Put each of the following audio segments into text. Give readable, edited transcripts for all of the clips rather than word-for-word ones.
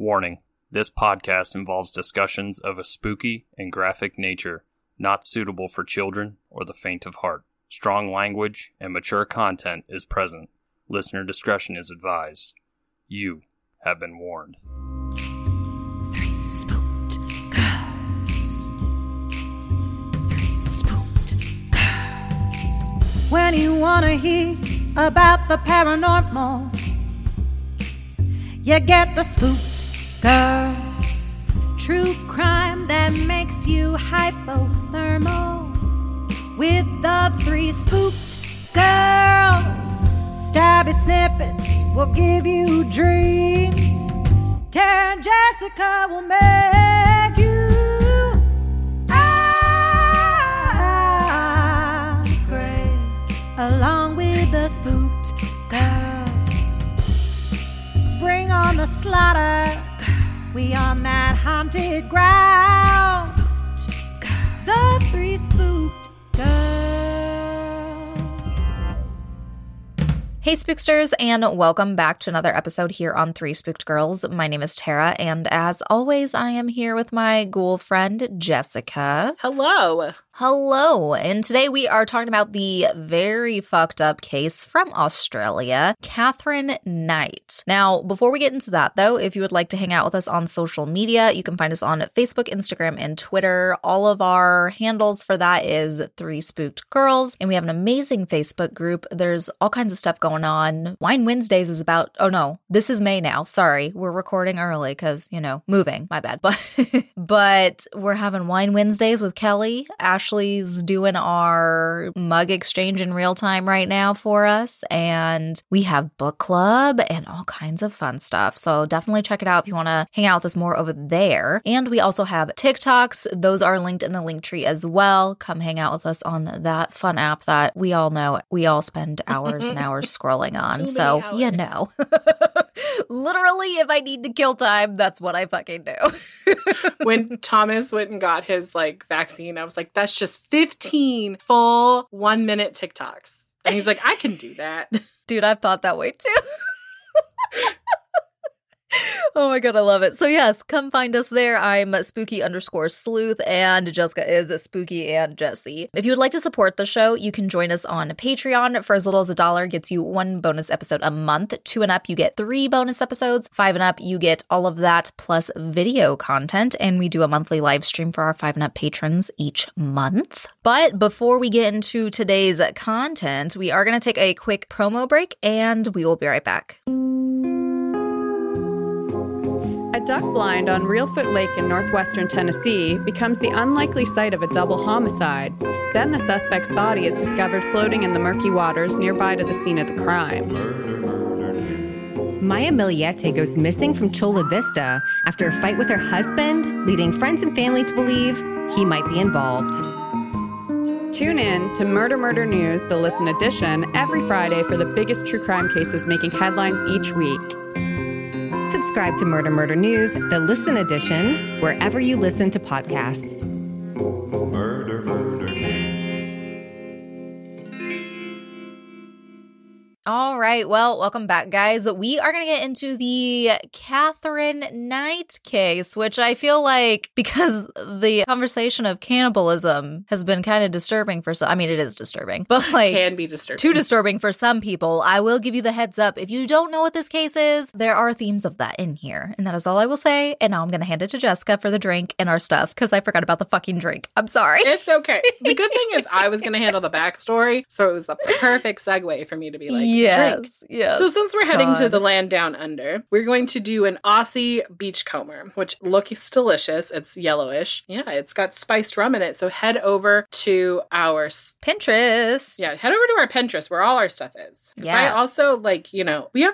Warning, this podcast involves discussions of a spooky and graphic nature, not suitable for children or the faint of heart. Strong language and mature content is present. Listener discretion is advised. You have been warned. Three Spooked Girls. Three Spooked Girls. When you want to hear about the paranormal, you get the Spooked Girls. True crime that makes you hypothermal with the Three Spooked Girls. Stabby snippets will give you dreams. Tara and Jessica will make you eyes gray, along with the Spooked Girls. Bring on the slaughter. We on that haunted ground. The Three Spooked Girls. Hey Spooksters, and welcome back to another episode here on Three Spooked Girls. My name is Tara, and as always, I am here with my ghoul friend, Jessica. Hello. Hello, and today we are talking about the very fucked up case from Australia, Katherine Knight. Now, before we get into that, though, if you would like to hang out with us on social media, you can find us on Facebook, Instagram, and Twitter. All of our handles for that is Three Spooked Girls, and we have an amazing Facebook group. There's all kinds of stuff going on. Wine Wednesdays is about, oh no, this is May now. Sorry, we're recording early because, you know, moving, my bad. But we're having Wine Wednesdays with Kelly, Ashley. Ashley's doing our mug exchange in real time right now for us, and we have book club and all kinds of fun stuff. So definitely check it out if you want to hang out with us more over there. And we also have TikToks. Those are linked in the link tree as well. Come hang out with us on that fun app that we all know we all spend hours and hours scrolling on. You know, literally, if I need to kill time, that's what I fucking do. When Thomas went and got his vaccine, I was like, that's just 15 full 1 minute TikToks. And he's like, I can do that. Dude, I've thought that way too. Oh my God, I love it. So yes, come find us there. I'm spooky_sleuth and Jessica is spooky and Jessie. If you would like to support the show, you can join us on Patreon. For as little as $1 gets you one bonus episode a month. 2 and up, you get 3 bonus episodes. 5 and up, you get all of that plus video content. And we do a monthly live stream for our 5 and up patrons each month. But before we get into today's content, we are going to take a quick promo break and we will be right back. A duck blind on Real Foot Lake in northwestern Tennessee becomes the unlikely site of a double homicide. Then the suspect's body is discovered floating in the murky waters nearby to the scene of the crime. Murder, Murder News. Maya Millete goes missing from Chula Vista after a fight with her husband, leading friends and family to believe he might be involved. Tune in to Murder Murder News, the Listen Edition, every Friday for the biggest true crime cases making headlines each week. Subscribe to Murder Murder News, the Listen Edition, wherever you listen to podcasts. Murder Murder News. All right, well, welcome back, guys. We are going to get into the Katherine Knight case, which I feel like because the conversation of cannibalism has been kind of disturbing for some. I mean, it is disturbing, but can be disturbing. Too disturbing for some people. I will give you the heads up. If you don't know what this case is, there are themes of that in here. And that is all I will say. And now I'm going to hand it to Jessica for the drink and our stuff because I forgot about the fucking drink. I'm sorry. It's okay. The good thing is I was going to handle the backstory. So it was the perfect segue for me to be like, yes, drinks. Yes. So since we're heading to the land down under, we're going to do an Aussie beachcomber, which looks delicious. It's yellowish. Yeah, it's got spiced rum in it. So head over to our Pinterest. Yeah, head over to our Pinterest where all our stuff is. Yeah. I also we have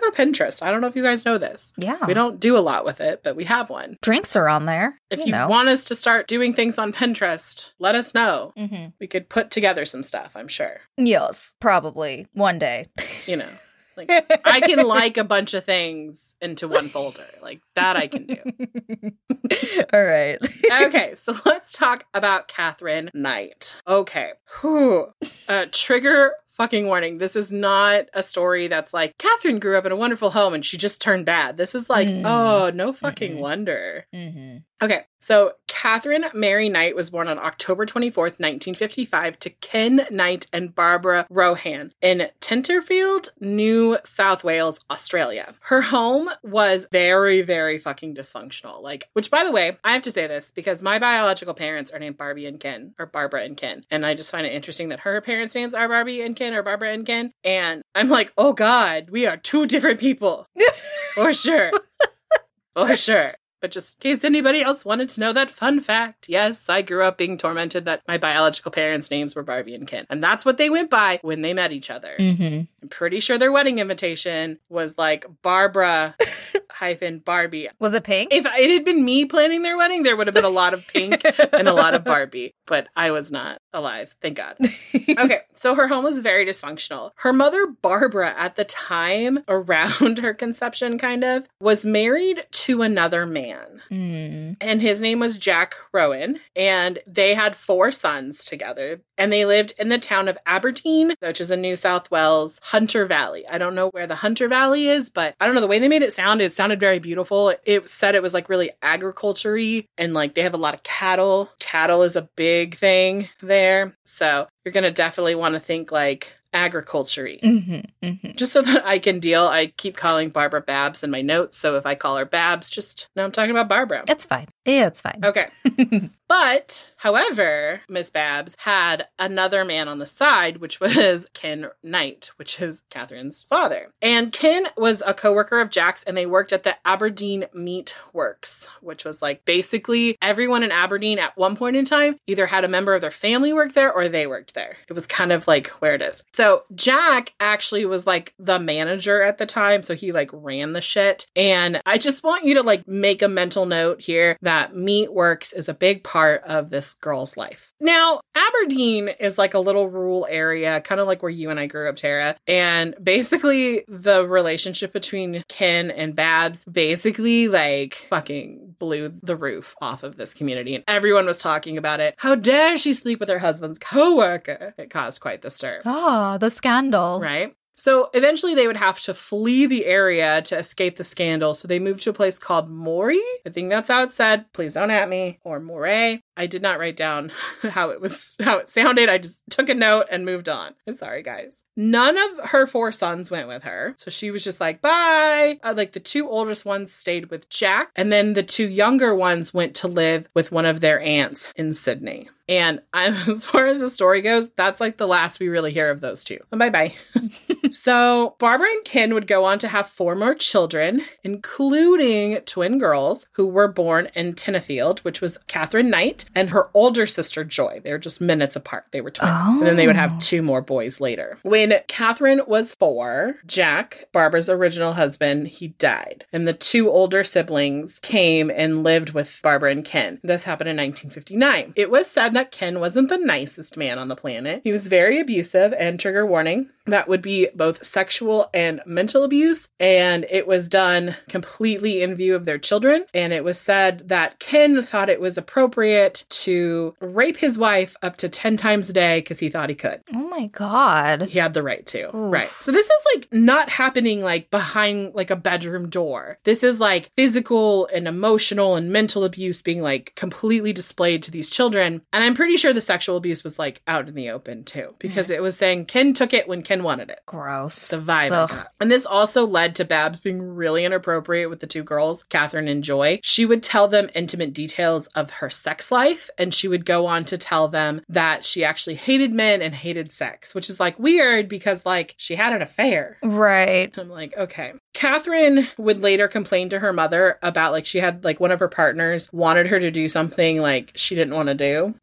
a Pinterest. I don't know if you guys know this. Yeah. We don't do a lot with it, but we have one. Drinks are on there. If you want us to start doing things on Pinterest, let us know. Mm-hmm. We could put together some stuff, I'm sure. Yes, probably. One day. I can a bunch of things into one folder. That I can do. All right. Okay, so let's talk about Katherine Knight. Okay. Whew. Trigger fucking warning. This is not a story that's like, Katherine grew up in a wonderful home and she just turned bad. This is like, oh, no fucking wonder. Okay, so Katherine Mary Knight was born on October 24th, 1955 to Ken Knight and Barbara Rohan in Tenterfield, New South Wales, Australia. Her home was very, very fucking dysfunctional. Like, which by the way, I have to say this because my biological parents are named Barbie and Ken, or Barbara and Ken. And I just find it interesting that her parents' names are Barbie and Ken, or Barbara and Ken, and I'm like, oh god, we are two different people. For sure. For sure. But just in case anybody else wanted to know that fun fact, yes, I grew up being tormented that my biological parents' names were Barbie and Ken. And that's what they went by when they met each other. Mm-hmm. I'm pretty sure their wedding invitation was like Barbara hyphen Barbie. Was it pink? If it had been me planning their wedding, there would have been a lot of pink and a lot of Barbie. But I was not alive. Thank God. Okay. So her home was very dysfunctional. Her mother, Barbara, at the time around her conception, kind of, was married to another man. And his name was Jack Rowan, and they had 4 sons together, and they lived in the town of Aberdeen, which is in New South Wales, Hunter Valley. I don't know where the Hunter Valley is, but I don't know, the way they made it sounded very beautiful. It said it was like really agriculture-y, and like they have a lot of cattle. Cattle is a big thing there, so you're gonna definitely want to think like agriculture-y. Just so that I can deal. I keep calling Barbara Babs in my notes, so if I call her Babs, just know I'm talking about Barbara. It's fine. Yeah, it's fine. Okay. But, however, Miss Babs had another man on the side, which was Ken Knight, which is Catherine's father. And Ken was a co-worker of Jack's, and they worked at the Aberdeen Meat Works, which was like basically everyone in Aberdeen at one point in time either had a member of their family work there or they worked there. It was kind of like where it is. So Jack actually was like the manager at the time, so he like ran the shit. And I just want you to like make a mental note here that Meat Works is a big part of this girl's life. Now, Aberdeen is like a little rural area, kind of like where you and I grew up, Tara. And basically the relationship between Ken and Babs basically like fucking blew the roof off of this community. And everyone was talking about it. How dare she sleep with her husband's coworker? It caused quite the stir. Ah, the scandal. Right? So eventually they would have to flee the area to escape the scandal. So they moved to a place called Mori. I think that's how it's said. Please don't at me. Or Moray. I did not write down how it sounded. I just took a note and moved on. I'm sorry, guys. None of her 4 sons went with her. So she was just like, bye. Like the 2 oldest ones stayed with Jack. And then the 2 younger ones went to live with one of their aunts in Sydney. And as far as the story goes, that's like the last we really hear of those 2. Bye-bye. So Barbara and Ken would go on to have 4 more children, including twin girls who were born in Tenterfield, which was Katherine Knight and her older sister, Joy. They were just minutes apart. They were twins. Oh. And then they would have 2 more boys later. When Katherine was 4, Jack, Barbara's original husband, he died. And the 2 older siblings came and lived with Barbara and Ken. This happened in 1959. It was said that Ken wasn't the nicest man on the planet. He was very abusive, and trigger warning, that would be both sexual and mental abuse, and it was done completely in view of their children. And it was said that Ken thought it was appropriate to rape his wife up to 10 times a day because he thought he could. Oh my God. He had the right to. Oof. Right. So this is like not happening like behind like a bedroom door. This is like physical and emotional and mental abuse being like completely displayed to these children. And I'm pretty sure the sexual abuse was like out in the open too, because it was saying Ken took it when Ken wanted it. Gross. The vibe. And this also led to Babs being really inappropriate with the 2 girls, Katherine and Joy. She would tell them intimate details of her sex life, and she would go on to tell them that she actually hated men and hated sex, which is like weird because like she had an affair. Right. I'm like, okay. Katherine would later complain to her mother about like she had like one of her partners wanted her to do something like she didn't want to do.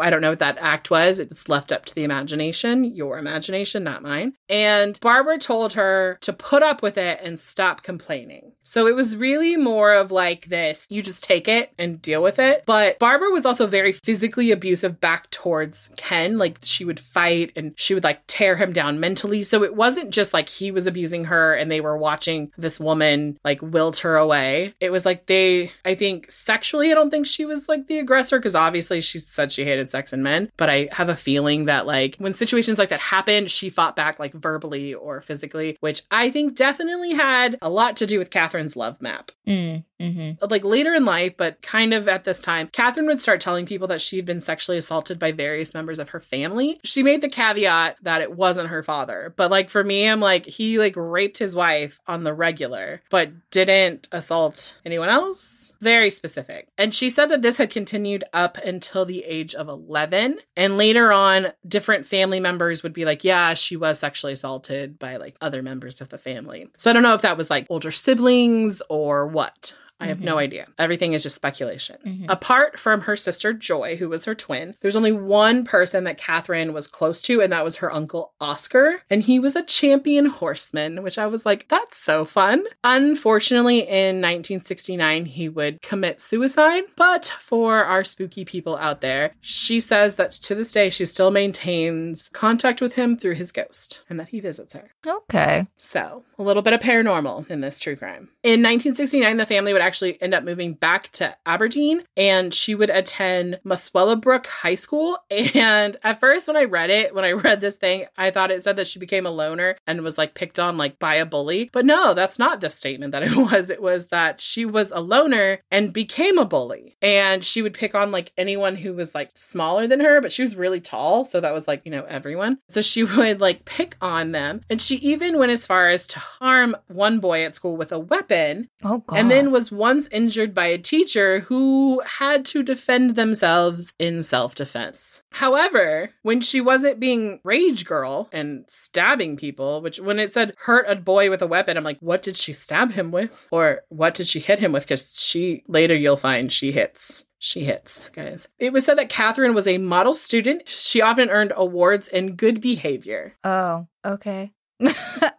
I don't know what that act was. It's left up to the imagination, your imagination, not mine. And Barbara told her to put up with it and stop complaining. So it was really more of like this, you just take it and deal with it. But Barbara was also very physically abusive back towards Ken. Like she would fight and she would like tear him down mentally. So it wasn't just like he was abusing her and they were watching this woman like wilt her away. It was like they, I think sexually, I don't think she was like the aggressor because obviously she said she hated sex and men. But I have a feeling that like when situations like that happened, she fought back like verbally or physically, which I think definitely had a lot to do with Katherine. Katherine's love map. Like later in life, but kind of at this time, Katherine would start telling people that she'd been sexually assaulted by various members of her family. She made the caveat that it wasn't her father. But like for me, I'm like, he like raped his wife on the regular, but didn't assault anyone else. Very specific. And she said that this had continued up until the age of 11. And later on, different family members would be like, yeah, she was sexually assaulted by like other members of the family. So I don't know if that was like older siblings or what. I have no idea. Everything is just speculation. Apart from her sister, Joy, who was her twin, there's only one person that Katherine was close to, and that was her uncle, Oscar. And he was a champion horseman, which I was like, that's so fun. Unfortunately, in 1969, he would commit suicide. But for our spooky people out there, she says that to this day, she still maintains contact with him through his ghost and that he visits her. Okay. So a little bit of paranormal in this true crime. In 1969, the family would actually end up moving back to Aberdeen, and she would attend Muswellbrook High School. And at first when I read this thing, I thought it said that she became a loner and was like picked on like by a bully. But no, that's not the statement that it was. It was that she was a loner and became a bully. And she would pick on like anyone who was like smaller than her, but she was really tall. So that was like, you know, everyone. So she would like pick on them. And she even went as far as to harm one boy at school with a weapon. Oh God. And then was once injured by a teacher who had to defend themselves in self-defense. However, when she wasn't being rage girl and stabbing people, which when it said hurt a boy with a weapon, I'm like, what did she stab him with? Or what did she hit him with? Because she, later you'll find she hits. She hits, guys. It was said that Katherine was a model student. She often earned awards and good behavior. Oh, okay.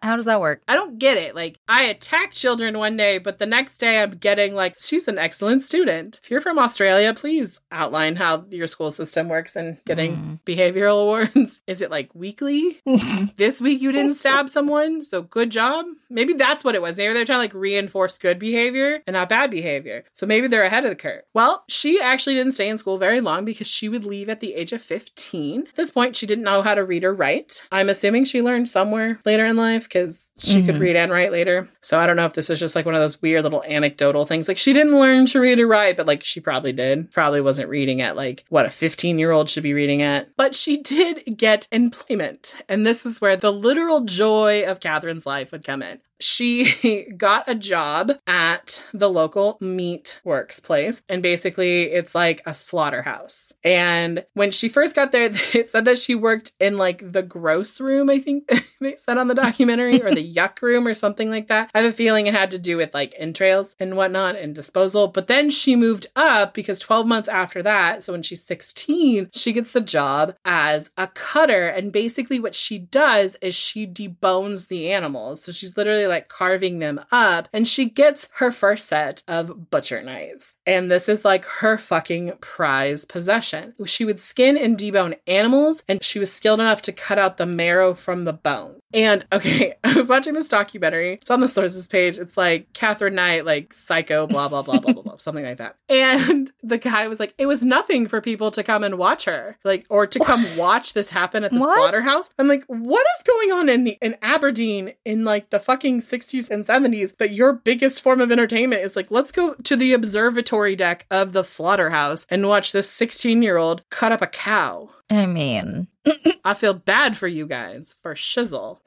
How does that work? I don't get it. Like, I attack children one day, but the next day I'm getting like, she's an excellent student. If you're from Australia, please outline how your school system works and getting behavioral awards. Is it like weekly? This week you didn't stab someone, so good job. Maybe that's what it was. Maybe they're trying to like reinforce good behavior and not bad behavior. So maybe they're ahead of the curve. Well, she actually didn't stay in school very long because she would leave at the age of 15. At this point, she didn't know how to read or write. I'm assuming she learned somewhere later in life because she could read and write later. So I don't know if this is just like one of those weird little anecdotal things. Like she didn't learn to read or write, but like she probably did. Probably wasn't reading at like what a 15-year-old should be reading at. But she did get employment. And this is where the literal joy of Katherine's life would come in. She got a job at the local meat works place. And basically, it's like a slaughterhouse. And when she first got there, it said that she worked in like the gross room, I think they said on the documentary, or the yuck room or something like that. I have a feeling it had to do with like entrails and whatnot and disposal. But then she moved up because 12 months after that, so when she's 16, she gets the job as a cutter. And basically what she does is she debones the animals. So she's literally like carving them up, and she gets her first set of butcher knives. And this is like her fucking prize possession. She would skin and debone animals, and she was skilled enough to cut out the marrow from the bone. And okay, I was watching this documentary. It's on the sources page. It's like Katherine Knight, like psycho, blah, blah, blah, blah, blah, blah, something like that. And the guy was like, it was nothing for people to come and watch her, like, or to come watch this happen at the slaughterhouse. I'm like, what is going on in Aberdeen in like the fucking 60s and 70s that your biggest form of entertainment is like, let's go to the observatory deck of the slaughterhouse and watch this 16-year-old cut up a cow? I mean, I feel bad for you guys for shizzle.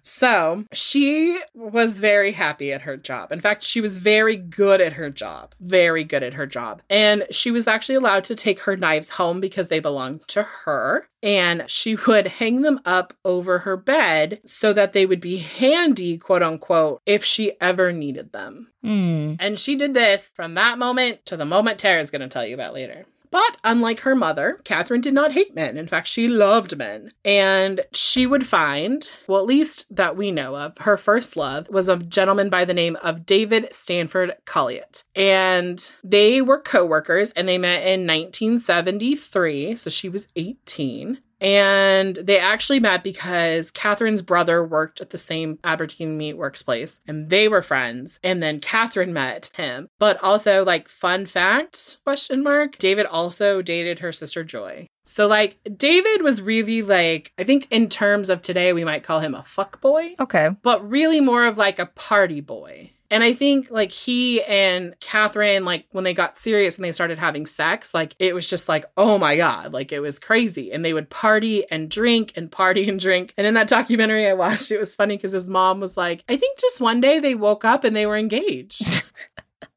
So she was very happy at her job. In fact, she was very good at her job. Very good at her job. And she was actually allowed to take her knives home because they belonged to her. And she would hang them up over her bed so that they would be handy, quote unquote, if she ever needed them. And she did this from that moment to the moment Tara's going to tell you about later. But unlike her mother, Katherine did not hate men. In fact, she loved men. And she would find, well, at least that we know of, her first love was a gentleman by the name of David Stanford Colliet. And they were co-workers and they met in 1973. So she was 18. And they actually met because Katherine's brother worked at the same Aberdeen meat workplace and they were friends. And then Katherine met him. But also, like, fun fact, question mark, David also dated her sister Joy. So, like, David was really, like, I think in terms of today, we might call him a fuck boy. Okay. But really more of, like, a party boy. And I think, like, he and Katherine, like, when they got serious and they started having sex, like, it was just like, oh my God, like, it was crazy. And they would party and drink and party and drink. And in that documentary I watched, it was funny because his mom was like, I think just one day they woke up and they were engaged.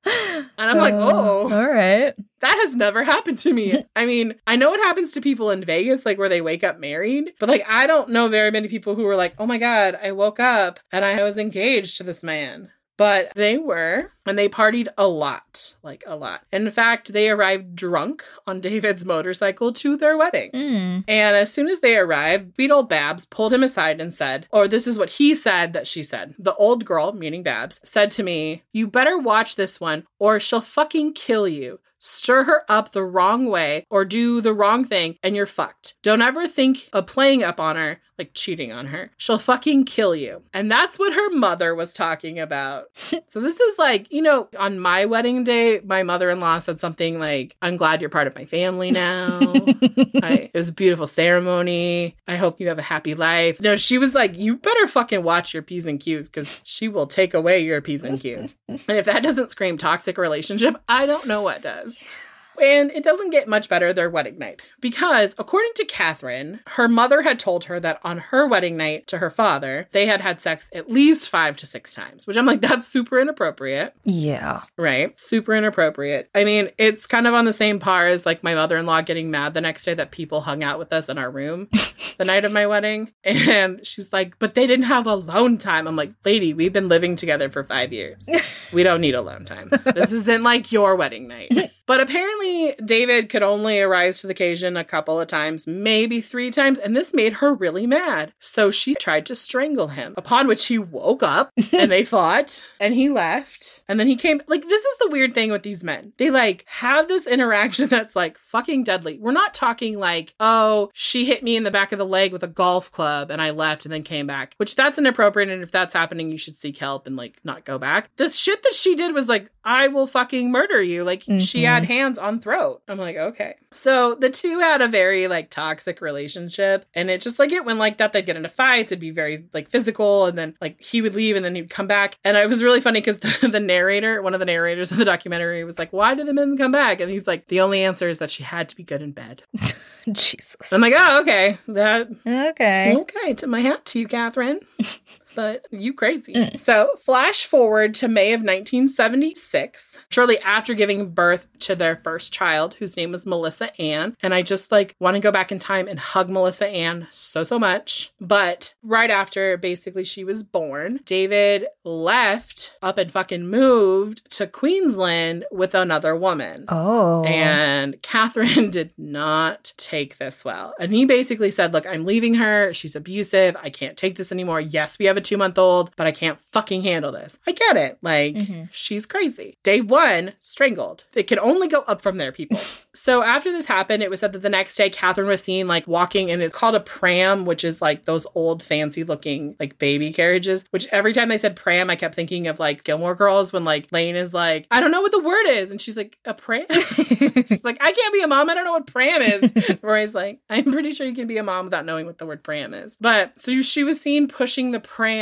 And I'm like, oh, all right. That has never happened to me. I mean, I know it happens to people in Vegas, like where they wake up married. But like, I don't know very many people who were like, oh my God, I woke up and I was engaged to this man. But they were, and they partied a lot, like a lot. In fact, they arrived drunk on David's motorcycle to their wedding. Mm. And as soon as they arrived, Beetle Babs pulled him aside and said, or this is what he said that she said. The old girl, meaning Babs, said to me, you better watch this one or she'll fucking kill you. Stir her up the wrong way or do the wrong thing and you're fucked. Don't ever think of playing up on her, like cheating on her. She'll fucking kill you. And that's what her mother was talking about. So this is like, you know, on my wedding day, my mother-in-law said something like, I'm glad you're part of my family now. It was a beautiful ceremony. I hope you have a happy life. No, she was like, you better fucking watch your P's and Q's because she will take away your P's and Q's. And if that doesn't scream toxic relationship, I don't know what does. And it doesn't get much better their wedding night because, according to Katherine, her mother had told her that on her wedding night to her father, they had had sex at least 5 to 6 times, which I'm like, that's super inappropriate. Yeah. Right? Super inappropriate. I mean, it's kind of on the same par as like my mother-in-law getting mad the next day that people hung out with us in our room the night of my wedding. And she's like, but they didn't have alone time. I'm like, lady, we've been living together for 5 years. We don't need alone time. This isn't like your wedding night. But apparently David could only arise to the occasion a couple of times, maybe 3 times, and this made her really mad. So she tried to strangle him, upon which he woke up and they fought and he left. And then he came. Like, this is the weird thing with these men. They like have this interaction that's like fucking deadly. We're not talking like, oh, she hit me in the back of the leg with a golf club and I left and then came back, which that's inappropriate. And if that's happening, you should seek help and like not go back. This shit that she did was like, I will fucking murder you. Like she had hands on throat. I'm like, okay. So the two had a very like toxic relationship, and it just like it went like that. They'd get into fights. It'd be very like physical, and then like he would leave and then he'd come back. And it was really funny because the narrator, one of the narrators of the documentary, was like, why do the men come back? And he's like, the only answer is that she had to be good in bed. Jesus. I'm like, oh, okay. Okay. Tip my hat to you, Katherine. But you crazy. Mm. So flash forward to May of 1976, shortly after giving birth to their first child, whose name was Melissa Ann. And I just like want to go back in time and hug Melissa Ann so much. But right after basically she was born, David left up and fucking moved to Queensland with another woman. Oh. And Katherine did not take this well. And he basically said, look, I'm leaving her. She's abusive. I can't take this anymore. Yes, we have a 2-month-old, but I can't fucking handle this. I get it. Like, She's crazy. Day one, strangled. They can only go up from there, people. So after this happened, it was said that the next day, Katherine was seen like walking, and it's called a pram, which is like those old fancy looking like baby carriages, which every time they said pram, I kept thinking of like Gilmore Girls when like Lane is like, I don't know what the word is. And she's like, a pram? She's like, I can't be a mom. I don't know what pram is. Rory's like, I'm pretty sure you can be a mom without knowing what the word pram is. But so she was seen pushing the pram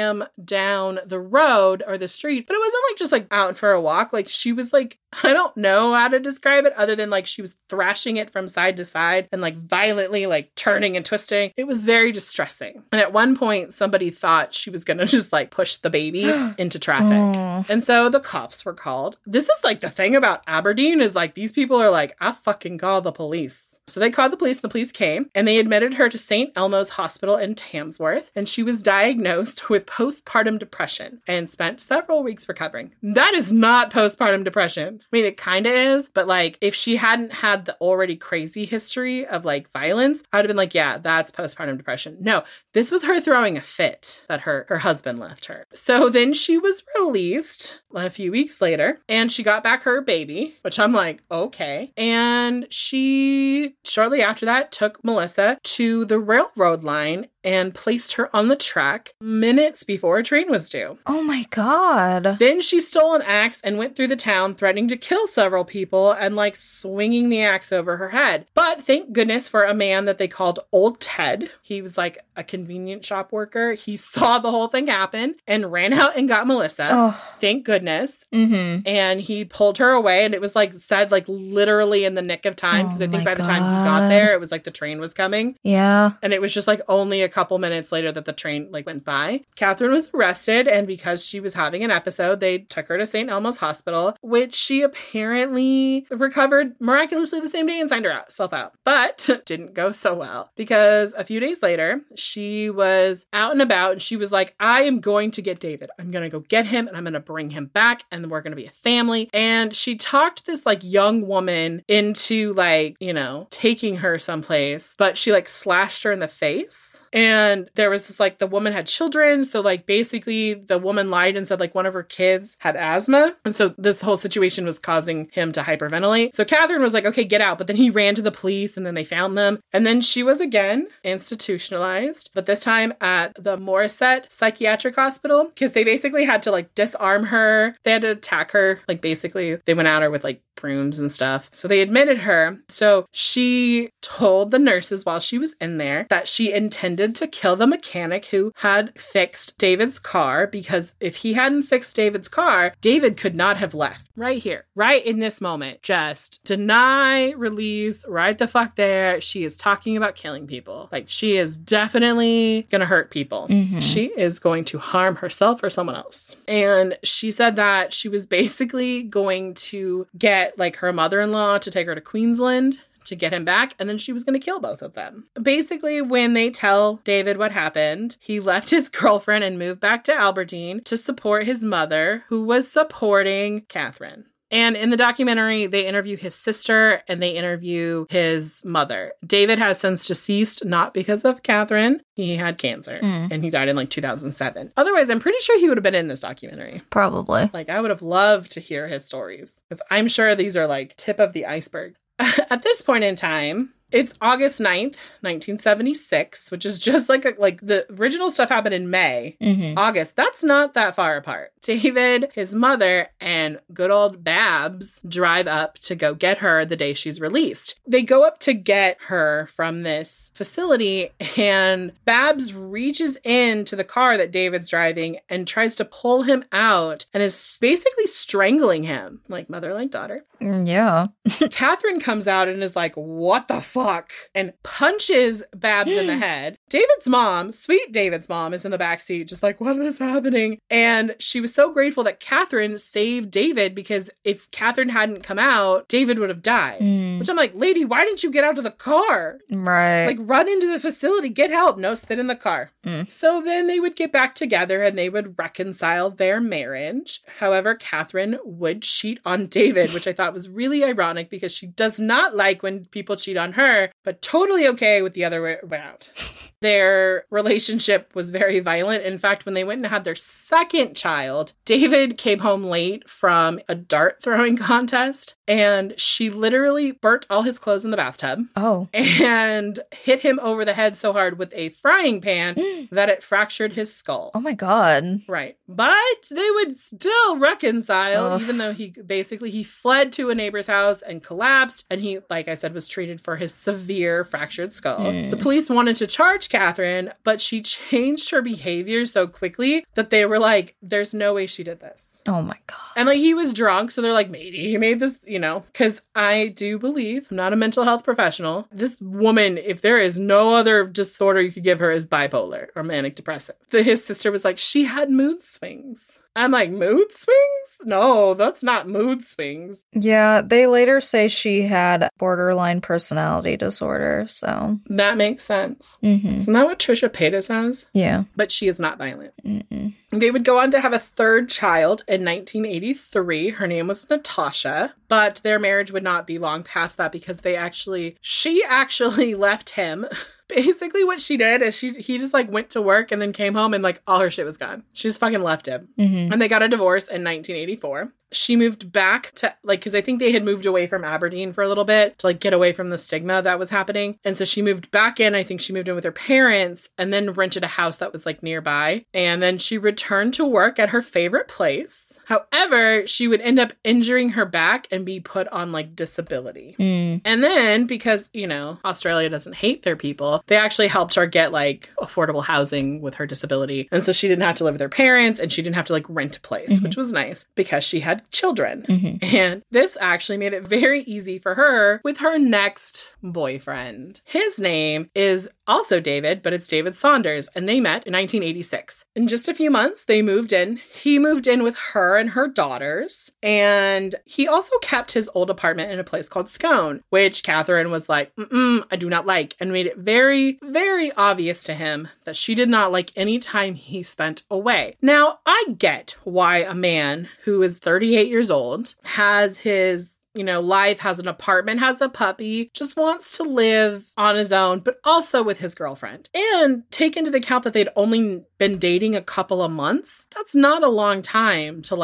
down the road or the street, but it wasn't like just like out for a walk. Like she was like, I don't know how to describe it other than like she was thrashing it from side to side and like violently like turning and twisting. It was very distressing. And at one point somebody thought she was gonna just like push the baby into traffic. Aww. And so the cops were called. This is like the thing about Aberdeen is like these people are like, I fucking call the police. So they called the police, and the police came, and they admitted her to St. Elmo's Hospital in Tamsworth, and she was diagnosed with with postpartum depression and spent several weeks recovering. That is not postpartum depression. I mean, it kind of is, but like if she hadn't had the already crazy history of like violence, I would have been like, yeah, that's postpartum depression. No, this was her throwing a fit that her husband left her. So then she was released a few weeks later and she got back her baby, which I'm like, okay. And she shortly after that took Melissa to the railroad line and placed her on the track minutes before a train was due. Oh my God. Then she stole an axe and went through the town threatening to kill several people and like swinging the axe over her head. But thank goodness for a man that they called Old Ted. He was like a convenience shop worker. He saw the whole thing happen and ran out and got Melissa. Oh. Thank goodness. Mm-hmm. And he pulled her away, and it was like said like literally in the nick of time, because I think by the time he got there, it was like the train was coming. Yeah. And it was just like only a couple minutes later that the train like went by. Katherine was arrested, and because she was having an episode, they took her to St. Elmo's Hospital, which she apparently recovered miraculously the same day and signed herself out. But didn't go so well, because a few days later, she was out and about, and she was like, I am going to get David. I'm going to go get him, and I'm going to bring him back, and we're going to be a family. And she talked this like young woman into like, you know, taking her someplace, but she like slashed her in the face. And there was this, like, the woman had children. So, like, basically the woman lied and said, like, one of her kids had asthma. And so this whole situation was causing him to hyperventilate. So Katherine was like, okay, get out. But then he ran to the police, and then they found them. And then she was again institutionalized, but this time at the Morisset Psychiatric Hospital, because they basically had to, like, disarm her. They had to attack her. Like, basically, they went at her with, like, brooms and stuff. So they admitted her. So she told the nurses while she was in there that she intended to kill the mechanic who had fixed David's car, because if he hadn't fixed David's car, David could not have left. Right here, right in this moment. Just deny, release, right the fuck there. She is talking about killing people. Like, she is definitely gonna hurt people. Mm-hmm. She is going to harm herself or someone else. And she said that she was basically going to get like her mother-in-law to take her to Queensland to get him back, and then she was going to kill both of them. Basically, when they tell David what happened, he left his girlfriend and moved back to Aberdeen to support his mother, who was supporting Katherine. And in the documentary, they interview his sister and they interview his mother. David has since deceased, not because of Katherine. He had cancer and he died in like 2007. Otherwise, I'm pretty sure he would have been in this documentary. Probably. Like, I would have loved to hear his stories, because I'm sure these are like tip of the iceberg. At this point in time, it's August 9th, 1976, which is just like the original stuff happened in May. Mm-hmm. August, that's not that far apart. David, his mother, and good old Babs drive up to go get her the day she's released. They go up to get her from this facility, and Babs reaches into the car that David's driving and tries to pull him out and is basically strangling him, like mother, like daughter. Yeah. Katherine comes out and is like, what the fuck? And punches Babs in the head. David's mom, sweet David's mom, is in the backseat just like, what is happening? And she was so grateful that Katherine saved David, because if Katherine hadn't come out, David would have died. Which I'm like, lady, why didn't you get out of the car? Right. Like, run into the facility, get help. No, sit in the car. So then they would get back together and they would reconcile their marriage. However, Katherine would cheat on David, which I thought was really ironic, because she does not like when people cheat on her, but totally okay with the other way around. Their relationship was very violent. In fact, when they went and had their second child, David came home late from a dart throwing contest, and she literally burnt all his clothes in the bathtub. Oh. And hit him over the head so hard with a frying pan that it fractured his skull. Oh my God. Right. But they would still reconcile, even though he fled to a neighbor's house and collapsed. And he, like I said, was treated for his severe fractured skull. The police wanted to charge Katherine, but she changed her behavior so quickly that they were like, there's no way she did this. Oh my God. And like, he was drunk, so they're like, maybe he made this, you know, because I do believe, I'm not a mental health professional, this woman, if there is no other disorder you could give her, is bipolar or manic depressive. His sister was like, she had mood swings. I'm like, mood swings? No, that's not mood swings. Yeah, they later say she had borderline personality disorder, so. That makes sense. Mm-hmm. Isn't that what Trisha Paytas has? Yeah. But she is not violent. Mm-mm. They would go on to have a third child in 1983. Her name was Natasha, but their marriage would not be long past that because she actually left him. Basically what she did is he just like went to work and then came home and like all her shit was gone. She just fucking left him. Mm-hmm. And they got a divorce in 1984. She moved back to because I think they had moved away from Aberdeen for a little bit to get away from the stigma that was happening. And so she moved back in. I think she moved in with her parents and then rented a house that was nearby. And then she returned to work at her favorite place. However, she would end up injuring her back and be put on disability. Mm. And then because, Australia doesn't hate their people, they actually helped her get affordable housing with her disability. And so she didn't have to live with her parents and she didn't have to rent a place, mm-hmm. which was nice because she had children. Mm-hmm. And this actually made it very easy for her with her next boyfriend. His name is also David, but it's David Saunders. And they met in 1986. In just a few months, they moved in. He moved in with her and her daughters. And he also kept his old apartment in a place called Scone, which Katherine was like, I do not like. And made it very, very obvious to him that she did not like any time he spent away. Now, I get why a man who is 38 years old has his life, has an apartment, has a puppy, just wants to live on his own, but also with his girlfriend. And take into account that they'd only been dating a couple of months. That's not a long time to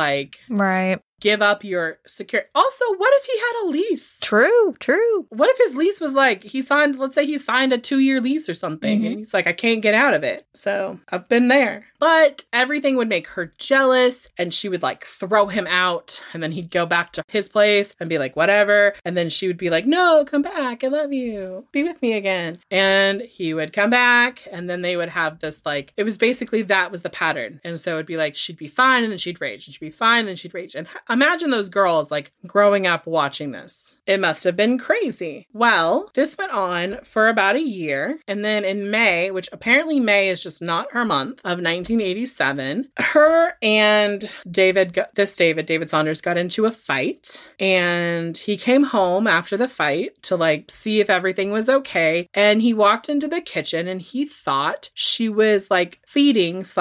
right. Give up your security. Also, what if he had a lease? True. What if his lease was let's say he signed a 2-year lease or something, mm-hmm. and he's I can't get out of it. So I've been there. But everything would make her jealous, and she would throw him out, and then he'd go back to his place and be whatever. And then she would be no, come back. I love you. Be with me again. And he would come back, and then they would have this it was basically that was the pattern. And so it'd be she'd be fine, and then she'd rage, and she'd be fine, and then she'd rage. And imagine those girls growing up watching this. It must have been crazy. Well, this went on for about a year. And then in May, which apparently May is just not her month, of 1987, her and David Saunders got into a fight. And he came home after the fight to see if everything was okay. And he walked into the kitchen and he thought she was feeding /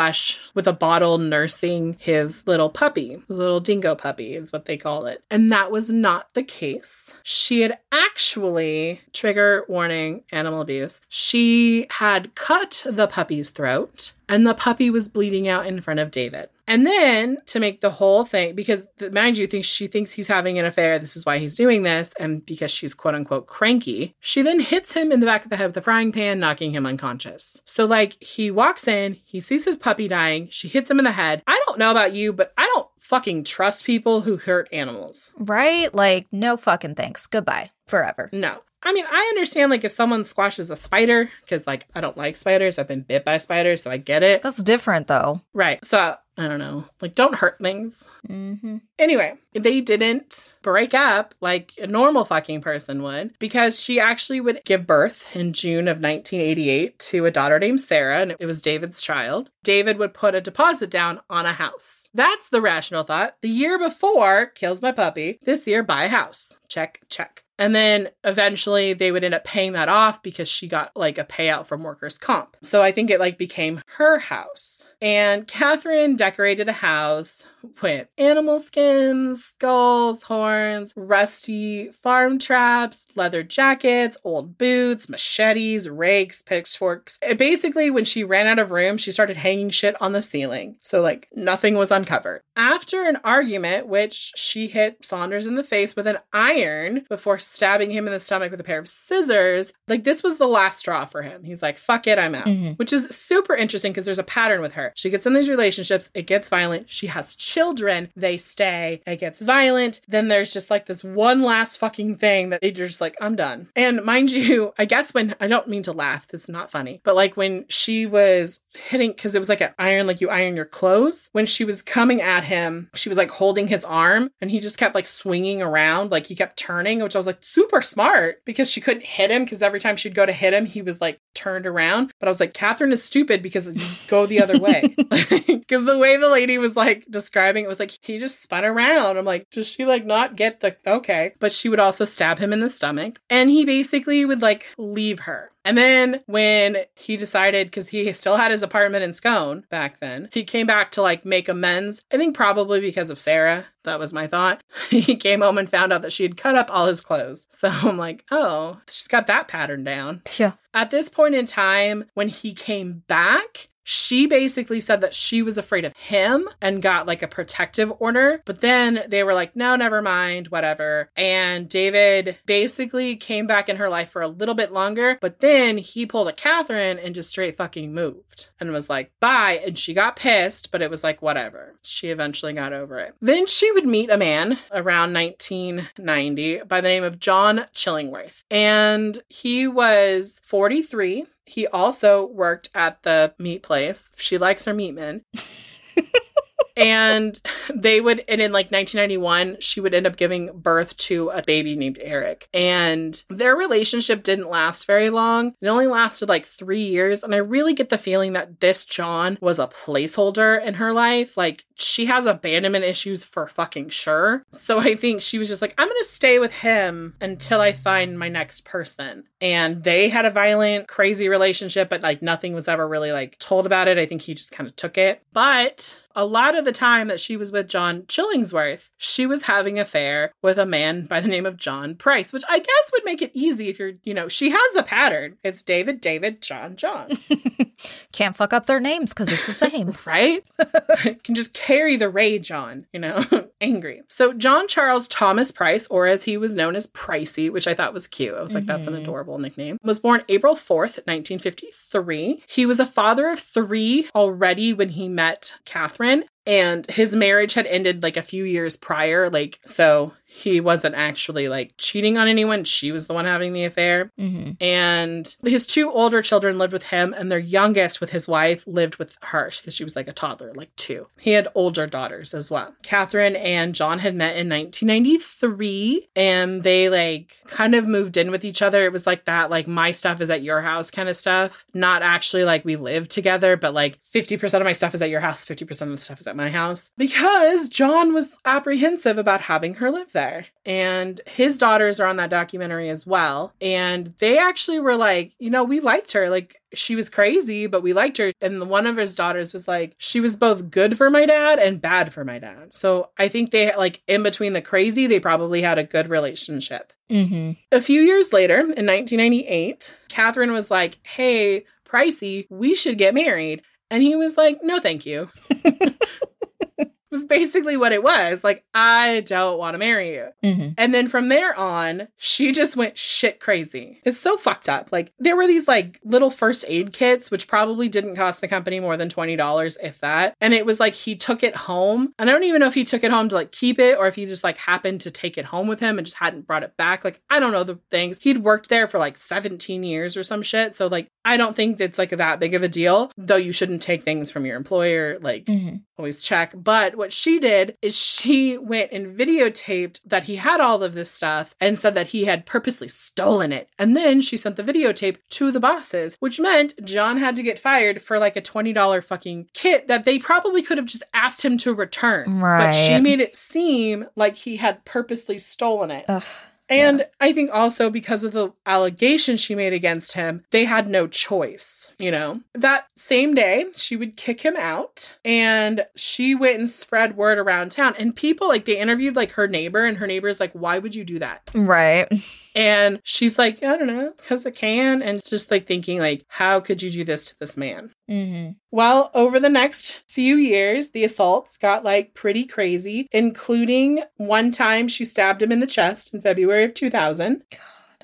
with a bottle nursing his little puppy, his little dingo puppy. Is what they call it. And that was not the case. She had actually, trigger warning, animal abuse, she had cut the puppy's throat and the puppy was bleeding out in front of David. And then to make the whole thing, because mind you, she thinks he's having an affair. This is why he's doing this. And because she's quote unquote cranky, she then hits him in the back of the head with a frying pan, knocking him unconscious. So he walks in, he sees his puppy dying. She hits him in the head. I don't know about you, but I don't fucking trust people who hurt animals. Right? No fucking thanks. Goodbye. Forever. No. I mean, I understand, if someone squashes a spider, because, I don't like spiders. I've been bit by spiders, so I get it. That's different, though. Right. So, I don't know. Don't hurt things. Mm-hmm. Anyway, they didn't break up like a normal fucking person would, because she actually would give birth in June of 1988 to a daughter named Sarah, and it was David's child. David would put a deposit down on a house. That's the rational thought. The year before, kills my puppy. This year, buy a house. Check, check. And then eventually they would end up paying that off because she got a payout from workers' comp. So I think it became her house. And Katherine decorated the house with animal skins, skulls, horns, rusty farm traps, leather jackets, old boots, machetes, rakes, pitchforks. Basically, when she ran out of room, she started hanging shit on the ceiling. So nothing was uncovered. After an argument, which she hit Saunders in the face with an iron before stabbing him in the stomach with a pair of scissors, this was the last straw for him. He's like, fuck it, I'm out. Mm-hmm. Which is super interesting because there's a pattern with her. She gets in these relationships, it gets violent, she has children, they stay, it gets violent, then there's just this one last fucking thing that they're just I'm done. And mind you, I guess I don't mean to laugh, this is not funny, but when she was hitting, because it was an iron, you iron your clothes, when she was coming at him, she was holding his arm and he just kept swinging around, he kept turning, which I was super smart because she couldn't hit him because every time she'd go to hit him, he was turned around. But I was Katherine is stupid because you just go the other way. Because the way the lady was describing it was he just spun around. I'm does she not get the okay? But she would also stab him in the stomach, and he basically would leave her. And then when he decided, because he still had his apartment in Scone back then, he came back to like make amends. I think probably because of Sarah. That was my thought. He came home and found out that she had cut up all his clothes. So I'm like, oh, she's got that pattern down. Yeah. At this point in time, when he came back, she basically said that she was afraid of him and got like a protective order. But then they were like, no, never mind, whatever. And David basically came back in her life for a little bit longer. But then he pulled a Katherine and just straight fucking moved and was like, bye. And she got pissed, but it was like, whatever. She eventually got over it. Then she would meet a man around 1990 by the name of John Chillingworth. And he was 43. He also worked at the meat place. She likes her meat men. And in like 1991, she would end up giving birth to a baby named Eric. And their relationship didn't last very long. It only lasted like 3 years. And I really get the feeling that this John was a placeholder in her life. Like, she has abandonment issues for fucking sure. So I think she was just like, I'm going to stay with him until I find my next person. And they had a violent, crazy relationship, but like nothing was ever really like told about it. I think he just kind of took it. But a lot of the time that she was with John Chillingworth, she was having an affair with a man by the name of John Price, which I guess would make it easy if you're, you know, she has the pattern. It's David, David, John, John. Can't fuck up their names because it's the same. Right? Can just carry the rage on, you know, angry. So John Charles Thomas Price, or as he was known as Pricey, which I thought was cute. I was like, that's an adorable nickname. Was born April 4th, 1953. He was a father of three already when he met Katherine. And his marriage had ended like a few years prior. Like, so he wasn't actually like cheating on anyone. She was the one having the affair. Mm-hmm. And his two older children lived with him, and their youngest with his wife lived with her because she was like a toddler, like two. He had older daughters as well. Katherine and John had met in 1993, and they like kind of moved in with each other. It was like that, like my stuff is at your house kind of stuff. Not actually like we live together, but like 50% of my stuff is at your house, 50% of the stuff is at my house, because John was apprehensive about having her live there. And his daughters are on that documentary as well. And they actually were like, you know, we liked her. Like, she was crazy, but we liked her. And one of his daughters was like, she was both good for my dad and bad for my dad. So I think they, like, in between the crazy, they probably had a good relationship. Mm-hmm. A few years later, in 1998, Katherine was like, hey, Pricey, we should get married. And he was like, no, thank you. Was basically what it was. Like, I don't want to marry you. Mm-hmm. And then from there on, she just went shit crazy. It's so fucked up. Like, there were these like little first aid kits, which probably didn't cost the company more than $20, if that. And it was like, he took it home. And I don't even know if he took it home to like keep it, or if he just like happened to take it home with him and just hadn't brought it back. Like, I don't know the things. He'd worked there for like 17 years or some shit. So like, I don't think it's like that big of a deal, though you shouldn't take things from your employer. Like, always check. But what she did is she went and videotaped that he had all of this stuff and said that he had purposely stolen it. And then she sent the videotape to the bosses, which meant John had to get fired for like a $20 fucking kit that they probably could have just asked him to return. Right. But she made it seem like he had purposely stolen it. Ugh. And yeah. I think also because of the allegation she made against him, they had no choice, you know. That same day, she would kick him out, and she went and spread word around town. And people, like, they interviewed, like, her neighbor, and her neighbor's like, why would you do that? Right. And she's like, I don't know, because I can. And just, like, thinking, like, how could you do this to this man? Mm-hmm. Well, over the next few years, the assaults got, like, pretty crazy, including one time she stabbed him in the chest in February of 2000.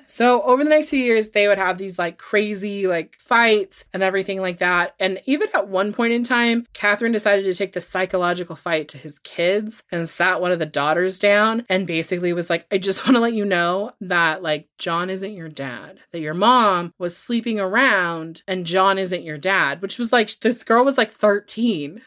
So over the next few years, they would have these like crazy like fights and everything like that. And even at one point in time, Katherine decided to take the psychological fight to his kids and sat one of the daughters down and basically was like, I just want to let you know that like John isn't your dad, that your mom was sleeping around and John isn't your dad, which was like, this girl was like 13.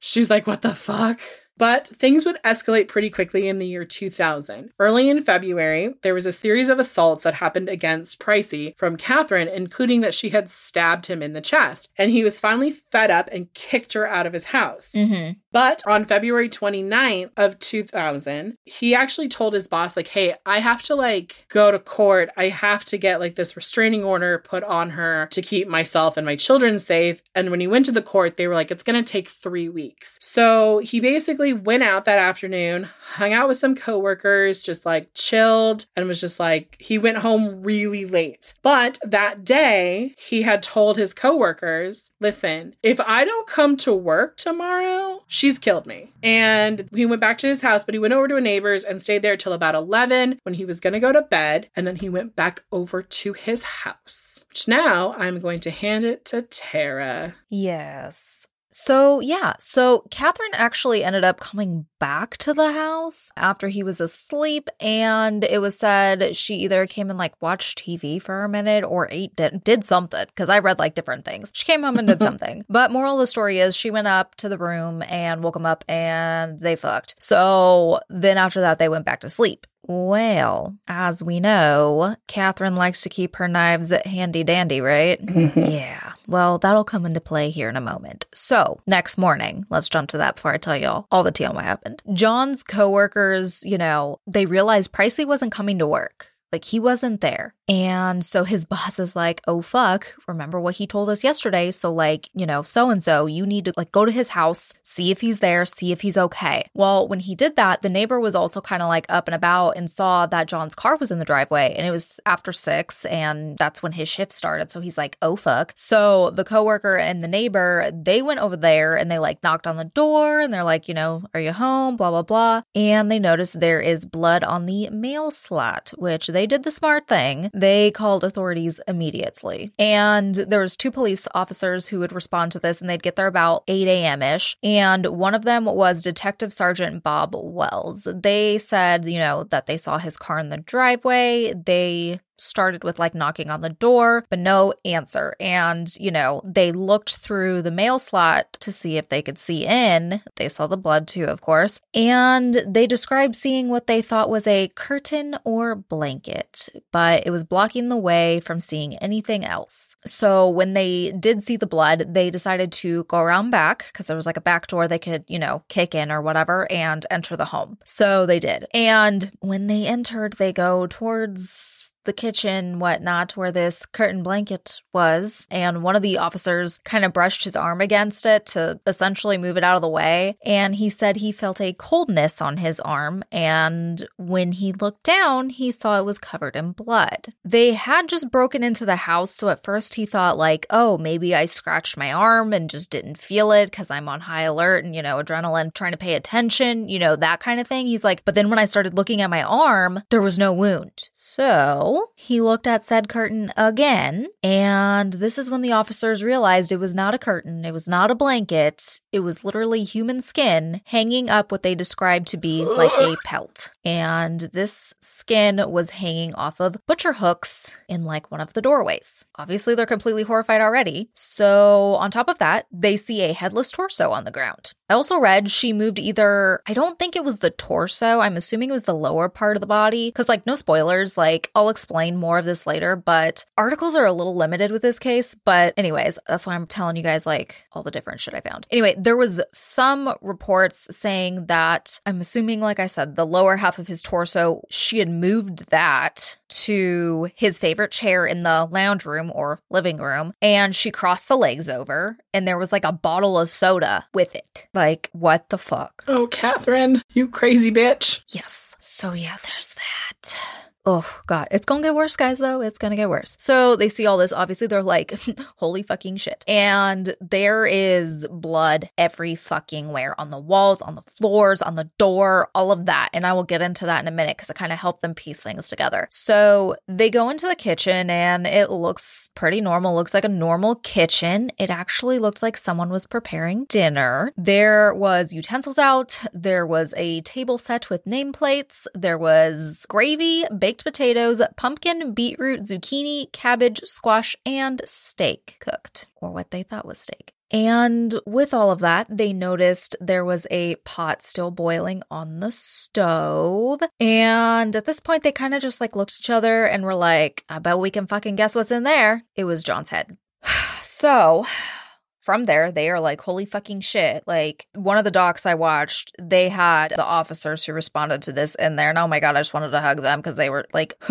She's like, what the fuck? But things would escalate pretty quickly in the year 2000. Early in February, there was a series of assaults that happened against Pricey from Katherine, including that she had stabbed him in the chest. And he was finally fed up and kicked her out of his house. Mm-hmm. But on February 29th of 2000, he actually told his boss, like, hey, I have to, like, go to court. I have to get, like, this restraining order put on her to keep myself and my children safe. And when he went to the court, they were like, it's going to take 3 weeks. So he basically went out that afternoon, hung out with some coworkers, just like chilled, and was just like, he went home really late. But that day he had told his coworkers, listen, if I don't come to work tomorrow, she's killed me. And he went back to his house, but he went over to a neighbor's and stayed there till about 11 when he was going to go to bed. And then he went back over to his house, which now I'm going to hand it to Tara. Yes. So Katherine actually ended up coming back to the house after he was asleep, and it was said she either came and, like, watched TV for a minute or ate, did something, because I read, like, different things. She came home and did something. But moral of the story is she went up to the room and woke him up and they fucked. So then after that, they went back to sleep. Well, as we know, Katherine likes to keep her knives handy dandy, right? Yeah. Well, that'll come into play here in a moment. So, next morning, let's jump to that before I tell y'all all the tea on what happened. John's coworkers, you know, they realized Pricey wasn't coming to work. Like, he wasn't there. And so his boss is like, oh, fuck, remember what he told us yesterday. So, like, you know, so-and-so, you need to, like, go to his house, see if he's there, see if he's okay. Well, when he did that, the neighbor was also kind of, like, up and about and saw that John's car was in the driveway. And it was after 6, and that's when his shift started. So he's like, oh, fuck. So the coworker and the neighbor, they went over there and they, like, knocked on the door and they're like, you know, are you home? Blah, blah, blah. And they noticed there is blood on the mail slot, which they did the smart thing. They called authorities immediately. And there was 2 police officers who would respond to this, and they'd get there about 8 a.m.-ish. And one of them was Detective Sergeant Bob Wells. They said, you know, that they saw his car in the driveway. They started with, like, knocking on the door, but no answer. And, you know, they looked through the mail slot to see if they could see in. They saw the blood too, of course. And they described seeing what they thought was a curtain or blanket, but it was blocking the way from seeing anything else. So when they did see the blood, they decided to go around back because there was, like, a back door they could, you know, kick in or whatever and enter the home. So they did. And when they entered, they go towards the kitchen, whatnot, where this curtain blanket was, and one of the officers kind of brushed his arm against it to essentially move it out of the way, and he said he felt a coldness on his arm, and when he looked down, he saw it was covered in blood. They had just broken into the house, so at first he thought, like, oh, maybe I scratched my arm and just didn't feel it because I'm on high alert and, you know, adrenaline, trying to pay attention, you know, that kind of thing. He's like, but then when I started looking at my arm, there was no wound. So he looked at said curtain again, and this is when the officers realized it was not a curtain, it was not a blanket, it was literally human skin hanging up what they described to be like a pelt. And this skin was hanging off of butcher hooks in, like, one of the doorways. Obviously, they're completely horrified already. So on top of that, they see a headless torso on the ground. I also read she moved either, I don't think it was the torso, I'm assuming it was the lower part of the body, because, like, no spoilers, like, I'll explain more of this later, but articles are a little limited with this case, but anyways, that's why I'm telling you guys, like, all the different shit I found. Anyway, there was some reports saying that, I'm assuming, like I said, the lower half of his torso, she had moved that to his favorite chair in the lounge room or living room, and she crossed the legs over, and there was, like, a bottle of soda with it. Like, what the fuck? Oh, Katherine, you crazy bitch. Yes. So yeah, there's that. Oh, God. It's going to get worse, guys, though. It's going to get worse. So they see all this. Obviously, they're like, holy fucking shit. And there is blood every fucking where, on the walls, on the floors, on the door, all of that. And I will get into that in a minute because it kind of helped them piece things together. So they go into the kitchen and it looks pretty normal. Looks like a normal kitchen. It actually looks like someone was preparing dinner. There was utensils out. There was a table set with nameplates. There was gravy, baked potatoes, pumpkin, beetroot, zucchini, cabbage, squash, and steak cooked, or what they thought was steak. And with all of that, they noticed there was a pot still boiling on the stove. And at this point, they kind of just like looked at each other and were like, I bet we can fucking guess what's in there. It was John's head. So from there, they are like, holy fucking shit. Like, one of the docs I watched, they had the officers who responded to this in there. And oh my God, I just wanted to hug them because they were like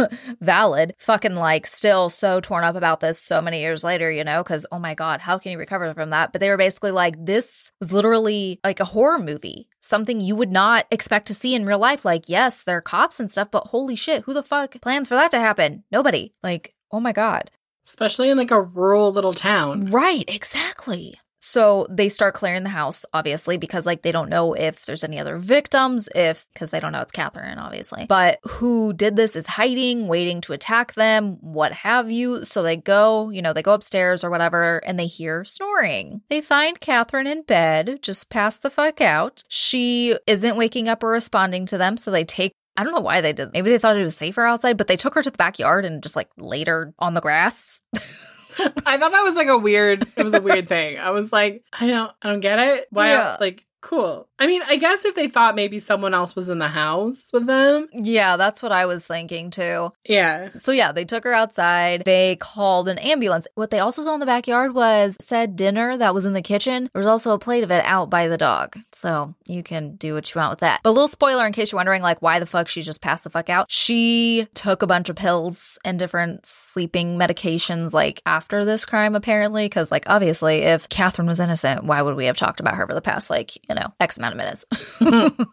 valid, fucking like still so torn up about this so many years later, you know, because oh my God, how can you recover from that? But they were basically like, this was literally like a horror movie. Something you would not expect to see in real life. Like, yes, there are cops and stuff, but holy shit, who the fuck plans for that to happen? Nobody. Like, oh my God. Especially in like a rural little town. Right, exactly. So they start clearing the house, obviously, because like they don't know if there's any other victims, because they don't know it's Katherine, obviously. But who did this is hiding, waiting to attack them, what have you. So they go, you know, they go upstairs or whatever, and they hear snoring. They find Katherine in bed, just passed the fuck out. She isn't waking up or responding to them, so they take, I don't know why they did. Maybe they thought it was safer outside, but they took her to the backyard and just like laid her on the grass. I thought that was like a weird thing. I was like, I don't get it. Why? Yeah. Like, cool. I mean, I guess if they thought maybe someone else was in the house with them. Yeah, that's what I was thinking too. Yeah. So yeah, they took her outside. They called an ambulance. What they also saw in the backyard was said dinner that was in the kitchen. There was also a plate of it out by the dog. So you can do what you want with that. But a little spoiler in case you're wondering like why the fuck she just passed the fuck out. She took a bunch of pills and different sleeping medications like after this crime apparently. Because like obviously if Katherine was innocent, why would we have talked about her for the past like, you know, X amount of minutes.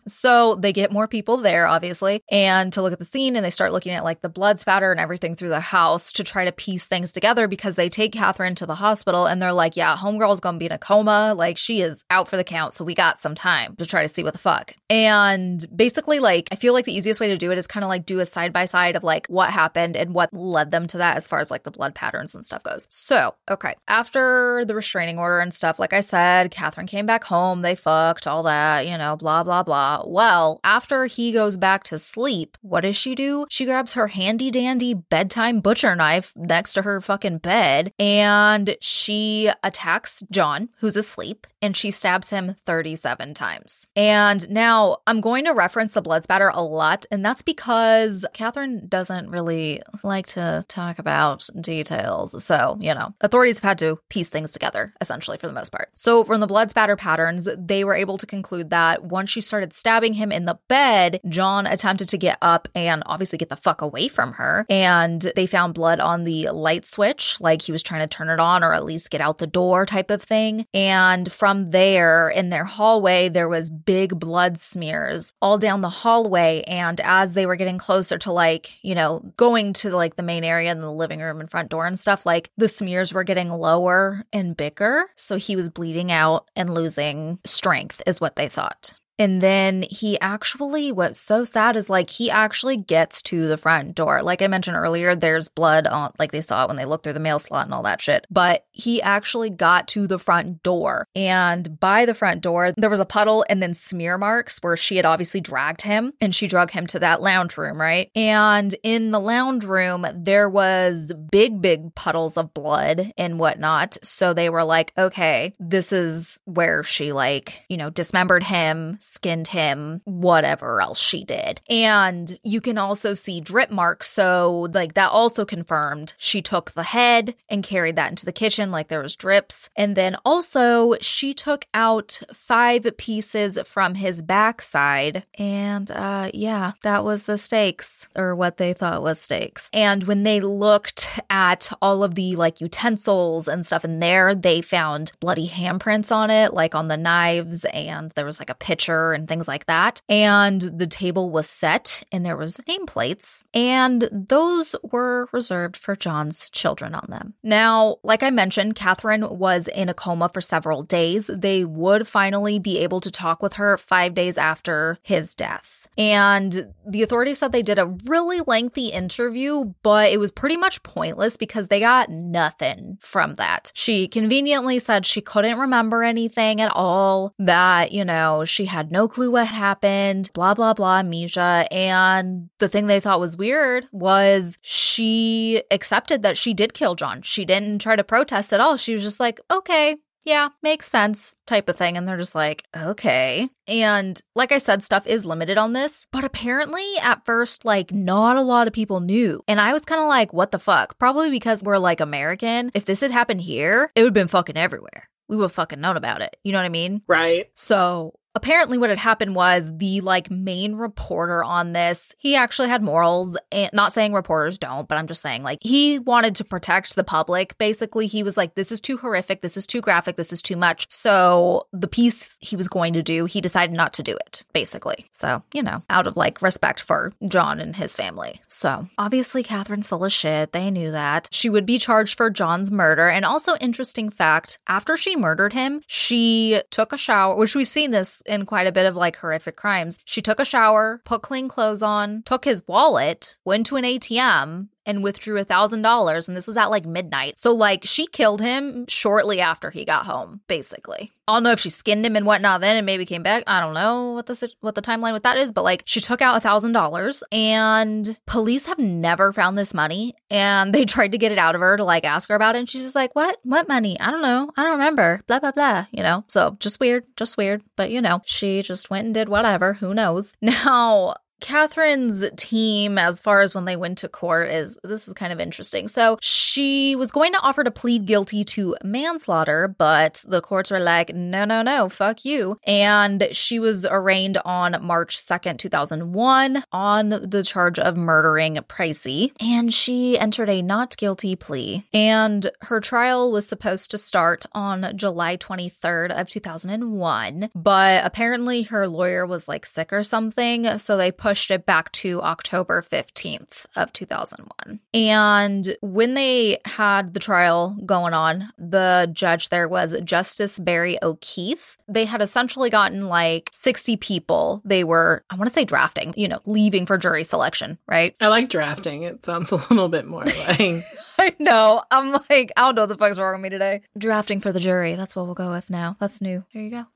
So they get more people there, obviously, and to look at the scene, and they start looking at like the blood spatter and everything through the house to try to piece things together because they take Katherine to the hospital and they're like, yeah, homegirl's gonna be in a coma. Like she is out for the count. So we got some time to try to see what the fuck. And basically like, I feel like the easiest way to do it is kind of like do a side by side of like what happened and what led them to that as far as like the blood patterns and stuff goes. So, okay. After the restraining order and stuff, like I said, Katherine came back home. They fucked, all that, you know, blah, blah, blah. Well, after he goes back to sleep, what does she do? She grabs her handy dandy bedtime butcher knife next to her fucking bed and she attacks John, who's asleep, and she stabs him 37 times. And now I'm going to reference the blood spatter a lot, and that's because Katherine doesn't really like to talk about details. So, you know, authorities have had to piece things together, essentially, for the most part. So from the blood spatter patterns, they were able to conclude that once she started stabbing him in the bed, John attempted to get up and obviously get the fuck away from her. And they found blood on the light switch, like he was trying to turn it on or at least get out the door type of thing. And from there, in their hallway, there was big blood smears all down the hallway. And as they were getting closer to like, you know, going to like the main area and the living room and front door and stuff, like the smears were getting lower and bigger. So he was bleeding out and losing strength is what they thought. And then he actually, what's so sad is like he actually gets to the front door. Like I mentioned earlier, there's blood on, like they saw it when they looked through the mail slot and all that shit. But he actually got to the front door. And by the front door, there was a puddle and then smear marks where she had obviously dragged him and she dragged him to that lounge room, right? And in the lounge room, there was big, big puddles of blood and whatnot. So they were like, okay, this is where she like, you know, dismembered him, skinned him, whatever else she did. And you can also see drip marks. So like that also confirmed she took the head and carried that into the kitchen, like there was drips. And then also she took out 5 pieces from his backside. And yeah, that was the stakes, or what they thought was stakes. And when they looked at all of the like utensils and stuff in there, they found bloody handprints on it, like on the knives, and there was like a pitcher and things like that. And the table was set and there was nameplates, and those were reserved for John's children on them. Now, like I mentioned, Katherine was in a coma for several days. They would finally be able to talk with her 5 days after his death. And the authorities said they did a really lengthy interview, but it was pretty much pointless because they got nothing from that. She conveniently said she couldn't remember anything at all, that, you know, she had no clue what happened, blah, blah, blah, amnesia. And the thing they thought was weird was she accepted that she did kill John. She didn't try to protest at all. She was just like, okay, yeah, makes sense type of thing. And they're just like, okay. And like I said, stuff is limited on this. But apparently at first, like, not a lot of people knew. And I was kind of like, what the fuck? Probably because we're like American. If this had happened here, it would have been fucking everywhere. We would have fucking known about it. You know what I mean? Right. So apparently what had happened was the, like, main reporter on this, he actually had morals, and not saying reporters don't, but I'm just saying, like, he wanted to protect the public. Basically, he was like, this is too horrific. This is too graphic. This is too much. So the piece he was going to do, he decided not to do it, basically. So, you know, out of, like, respect for John and his family. So obviously Catherine's full of shit. They knew that. She would be charged for John's murder. And also, interesting fact, after she murdered him, she took a shower, which we've seen this in quite a bit of, like, horrific crimes. She took a shower, put clean clothes on, took his wallet, went to an ATM, and withdrew $1,000. And this was at, like, midnight. So, like, she killed him shortly after he got home, basically. I don't know if she skinned him and whatnot then and maybe came back. I don't know what the timeline with that is. But, like, she took out $1,000 and police have never found this money. And they tried to get it out of her to, like, ask her about it. And she's just like, what money? I don't know. I don't remember. Blah, blah, blah. You know, so just weird. But, you know, she just went and did whatever. Who knows? Now, Catherine's team, as far as when they went to court, this is kind of interesting. So she was going to offer to plead guilty to manslaughter, but the courts were like, no, fuck you. And she was arraigned on March 2nd, 2001 on the charge of murdering Pricey. And she entered a not guilty plea. And her trial was supposed to start on July 23rd of 2001. But apparently her lawyer was, like, sick or something. So they pushed it back to October 15th of 2001. And when they had the trial going on, the judge there was Justice Barry O'Keefe. They had essentially gotten, like, 60 people. They were, I want to say drafting, you know, leaving for jury selection, right? I like drafting. It sounds a little bit more like... I know. I'm like, I don't know what the fuck's wrong with me today. Drafting for the jury. That's what we'll go with now. That's new. There you go.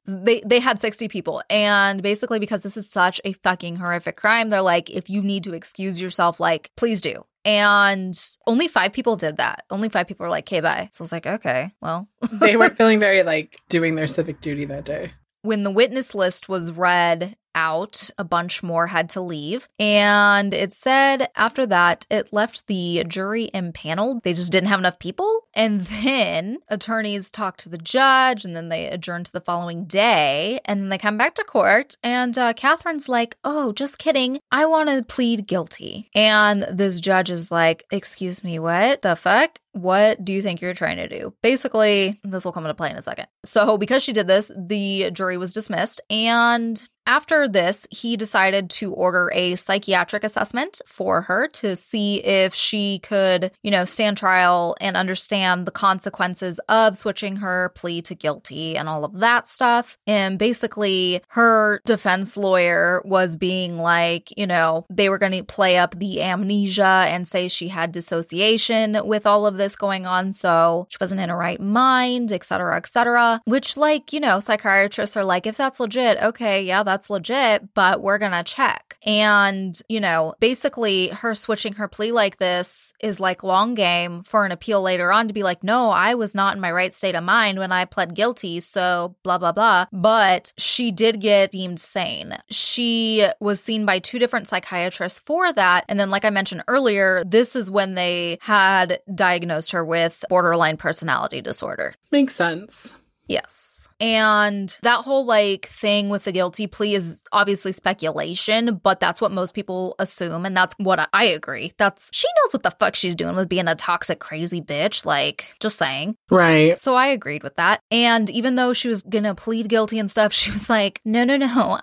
They had 60 people. And basically, because this is such a fucking horrific crime, they're like, if you need to excuse yourself, like, please do. And only 5 people did that. Only 5 people were like, okay, bye. So I was like, okay, well. They weren't feeling very, like, doing their civic duty that day. When the witness list was read out, a bunch more had to leave. And it said after that, it left the jury impaneled. They just didn't have enough people. And then attorneys talked to the judge, and then they adjourned to the following day. And then they come back to court. And Catherine's like, oh, just kidding. I want to plead guilty. And this judge is like, excuse me, what the fuck? What do you think you're trying to do? Basically, this will come into play in a second. So because she did this, the jury was dismissed. And after this, he decided to order a psychiatric assessment for her to see if she could, you know, stand trial and understand the consequences of switching her plea to guilty and all of that stuff. And basically, her defense lawyer was being like, you know, they were going to play up the amnesia and say she had dissociation with all of this going on. So she wasn't in her right mind, et cetera, which, like, you know, psychiatrists are like, if that's legit, okay, yeah, that's legit, but we're gonna check. And, you know, basically her switching her plea like this is, like, long game for an appeal later on to be like, no, I was not in my right state of mind when I pled guilty, so blah, blah, blah. But she did get deemed sane. She was seen by 2 different psychiatrists for that. And then, like I mentioned earlier, this is when they had diagnosed her with borderline personality disorder. Makes sense. Yes. And that whole, like, thing with the guilty plea is obviously speculation, but that's what most people assume. And that's what I agree. She knows what the fuck she's doing with being a toxic, crazy bitch. Like, just saying. Right. So I agreed with that. And even though she was going to plead guilty and stuff, she was like, no,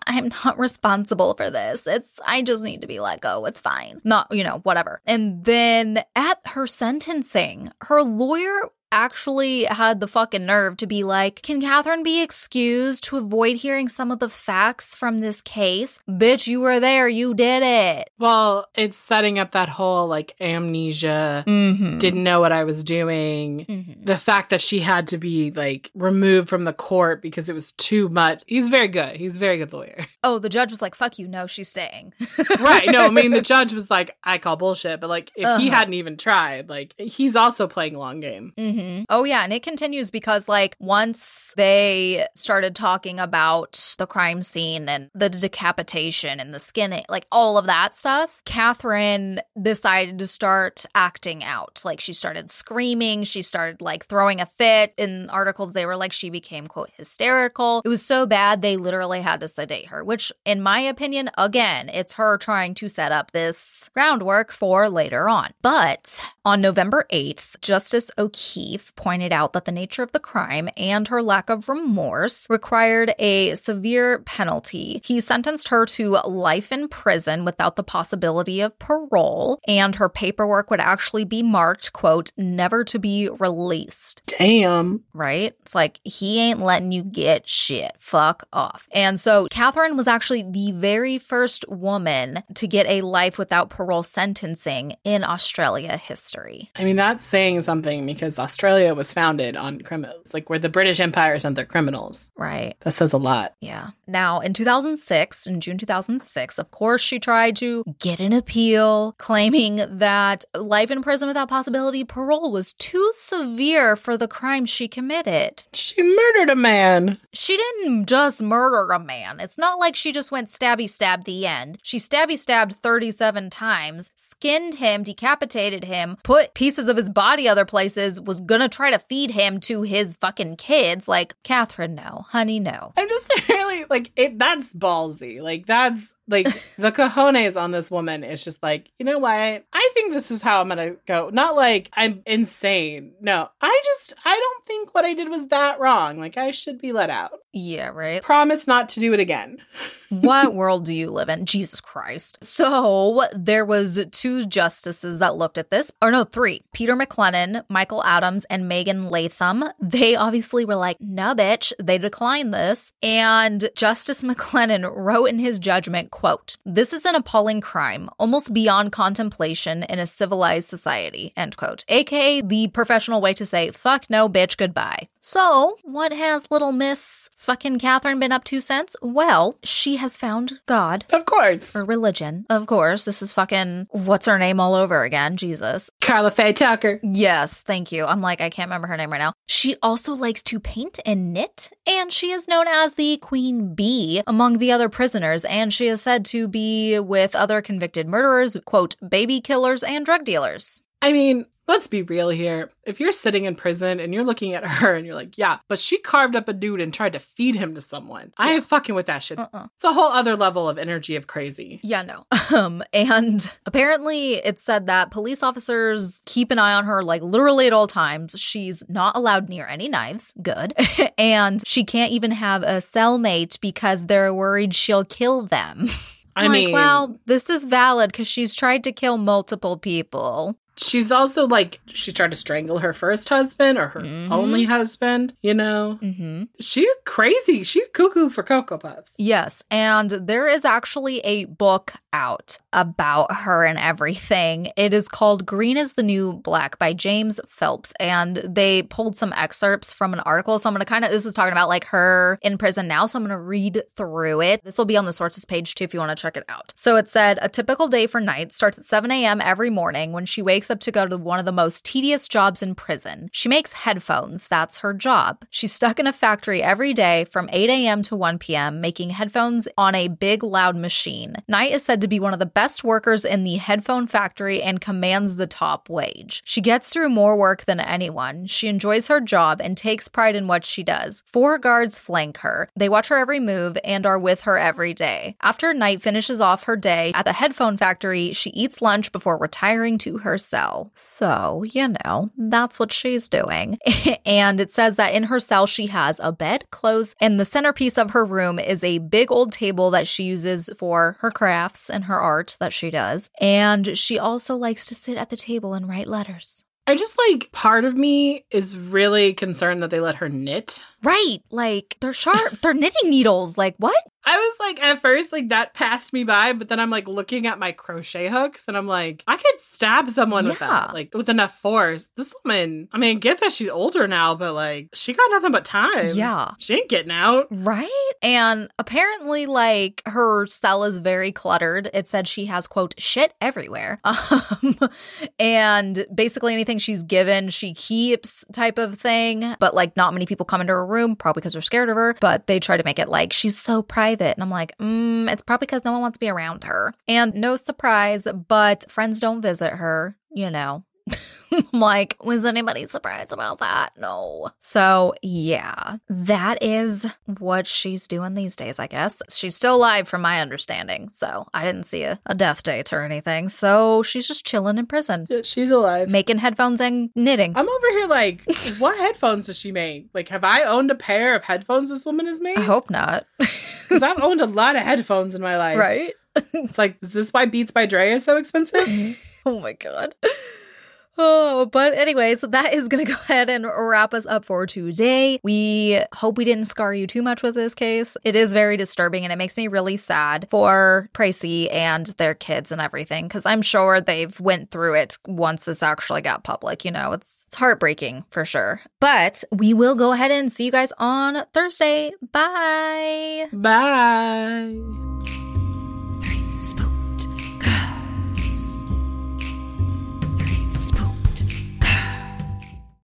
I'm not responsible for this. I just need to be let go. It's fine. Not, you know, whatever. And then at her sentencing, her lawyer actually had the fucking nerve to be like, can Katherine be excused to avoid hearing some of the facts from this case? Bitch, you were there. You did it. Well, it's setting up that whole, like, amnesia, didn't know what I was doing. Mm-hmm. The fact that she had to be, like, removed from the court because it was too much. He's very good. He's a very good lawyer. Oh, the judge was like, fuck you. No, she's staying. Right. No, I mean, the judge was like, I call bullshit. But, like, if he hadn't even tried, like, he's also playing long game. Mm-hmm. Mm-hmm. Oh, yeah. And it continues because, like, once they started talking about the crime scene and the decapitation and the skinning, like, all of that stuff, Katherine decided to start acting out. Like, she started screaming. She started, like, throwing a fit. In articles, they were like, she became, quote, hysterical. It was so bad they literally had to sedate her, which, in my opinion, again, it's her trying to set up this groundwork for later on. But on November 8th, Justice O'Keefe pointed out that the nature of the crime and her lack of remorse required a severe penalty. He sentenced her to life in prison without the possibility of parole, and her paperwork would actually be marked, quote, never to be released. Damn. Right? It's like, he ain't letting you get shit. Fuck off. And so Katherine was actually the very first woman to get a life without parole sentencing in Australia history. I mean, that's saying something, because Australia was founded on criminals, like where the British Empire sent their criminals. Right. That says a lot. Yeah. Now, in June 2006, of course, she tried to get an appeal claiming that life in prison without possibility of parole was too severe for the crime she committed. She murdered a man. She didn't just murder a man. It's not like she just went stabby-stab the end. She stabby-stabbed 37 times, skinned him, decapitated him, put pieces of his body other places, was gonna try to feed him to his fucking kids. Like, Katherine, no. Honey, no. I'm just really, like, that's ballsy. Like, that's... like, the cojones on this woman is just like, you know what? I think this is how I'm going to go. Not like I'm insane. No, I don't think what I did was that wrong. Like, I should be let out. Yeah, right. Promise not to do it again. What world do you live in? Jesus Christ. So there was two justices that looked at this. Or no, three. Peter McLennan, Michael Adams, and Megan Latham. They obviously were like, no, bitch. They declined this. And Justice McLennan wrote in his judgment, quote, "This is an appalling crime, almost beyond contemplation in a civilized society," end quote. AKA the professional way to say, fuck no, bitch, goodbye. So what has little Miss fucking Katherine been up to since? Well, she has found God. Of course. Or religion. Of course. This is fucking what's her name all over again. Jesus. Carla Faye Tucker. Yes, thank you. I'm like, I can't remember her name right now. She also likes to paint and knit, and she is known as the Queen Bee among the other prisoners, and she is said to be with other convicted murderers, quote, baby killers, and drug dealers. I mean... let's be real here. If you're sitting in prison and you're looking at her and you're like, yeah, but she carved up a dude and tried to feed him to someone. I ain't fucking with that shit. Uh-uh. It's a whole other level of energy of crazy. Yeah, no. And apparently it said that police officers keep an eye on her, like, literally at all times. She's not allowed near any knives. Good. And she can't even have a cellmate because they're worried she'll kill them. I mean, well, this is valid because she's tried to kill multiple people. She's also, like, she tried to strangle her first husband or her only husband, you know? Mm-hmm. She crazy. She cuckoo for Cocoa Puffs. Yes. And there is actually a book out about her and everything. It is called Green is the New Black by James Phelps. And they pulled some excerpts from an article. So I'm going to this is talking about, like, her in prison now. So I'm going to read through it. This will be on the sources page too if you want to check it out. So it said, a typical day for Knight starts at 7 a.m. every morning when she wakes up to go to one of the most tedious jobs in prison. She makes headphones. That's her job. She's stuck in a factory every day from 8 a.m. to 1 p.m. making headphones on a big loud machine. Knight is said to be one of the best workers in the headphone factory and commands the top wage. She gets through more work than anyone. She enjoys her job and takes pride in what she does. 4 guards flank her. They watch her every move and are with her every day. After Knight finishes off her day at the headphone factory, she eats lunch before retiring to her cell. So, you know, that's what she's doing. And it says that in her cell, she has a bed, clothes, and the centerpiece of her room is a big old table that she uses for her crafts and her art that she does. And she also likes to sit at the table and write letters. I just, like, part of me is really concerned that they let her knit. Right. Like, they're sharp. They're knitting needles. Like, what? I was like, at first, like that passed me by, but then I'm like looking at my crochet hooks and I'm like, I could stab someone with that, like with enough force. This woman, I mean, get that she's older now, but like she got nothing but time. Yeah. She ain't getting out. Right. And apparently like her cell is very cluttered. It said she has, quote, shit everywhere. And basically anything she's given, she keeps type of thing. But like not many people come into her room, probably because they're scared of her. But they try to make it like she's so private. And I'm like, it's probably because no one wants to be around her. And no surprise, but friends don't visit her, you know. I'm like, was anybody surprised about that? No. So, yeah, that is what she's doing these days, I guess. She's still alive from my understanding. So I didn't see a death date or anything. So she's just chilling in prison. Yeah, she's alive. Making headphones and knitting. I'm over here like, what headphones does she make? Like, have I owned a pair of headphones this woman has made? I hope not. Because I've owned a lot of headphones in my life. Right? It's like, is this why Beats by Dre is so expensive? Oh, my God. Oh, but anyways, that is going to go ahead and wrap us up for today. We hope we didn't scar you too much with this case. It is very disturbing and it makes me really sad for Pricey and their kids and everything, because I'm sure they've went through it once this actually got public. You know, it's heartbreaking for sure. But we will go ahead and see you guys on Thursday. Bye. Bye.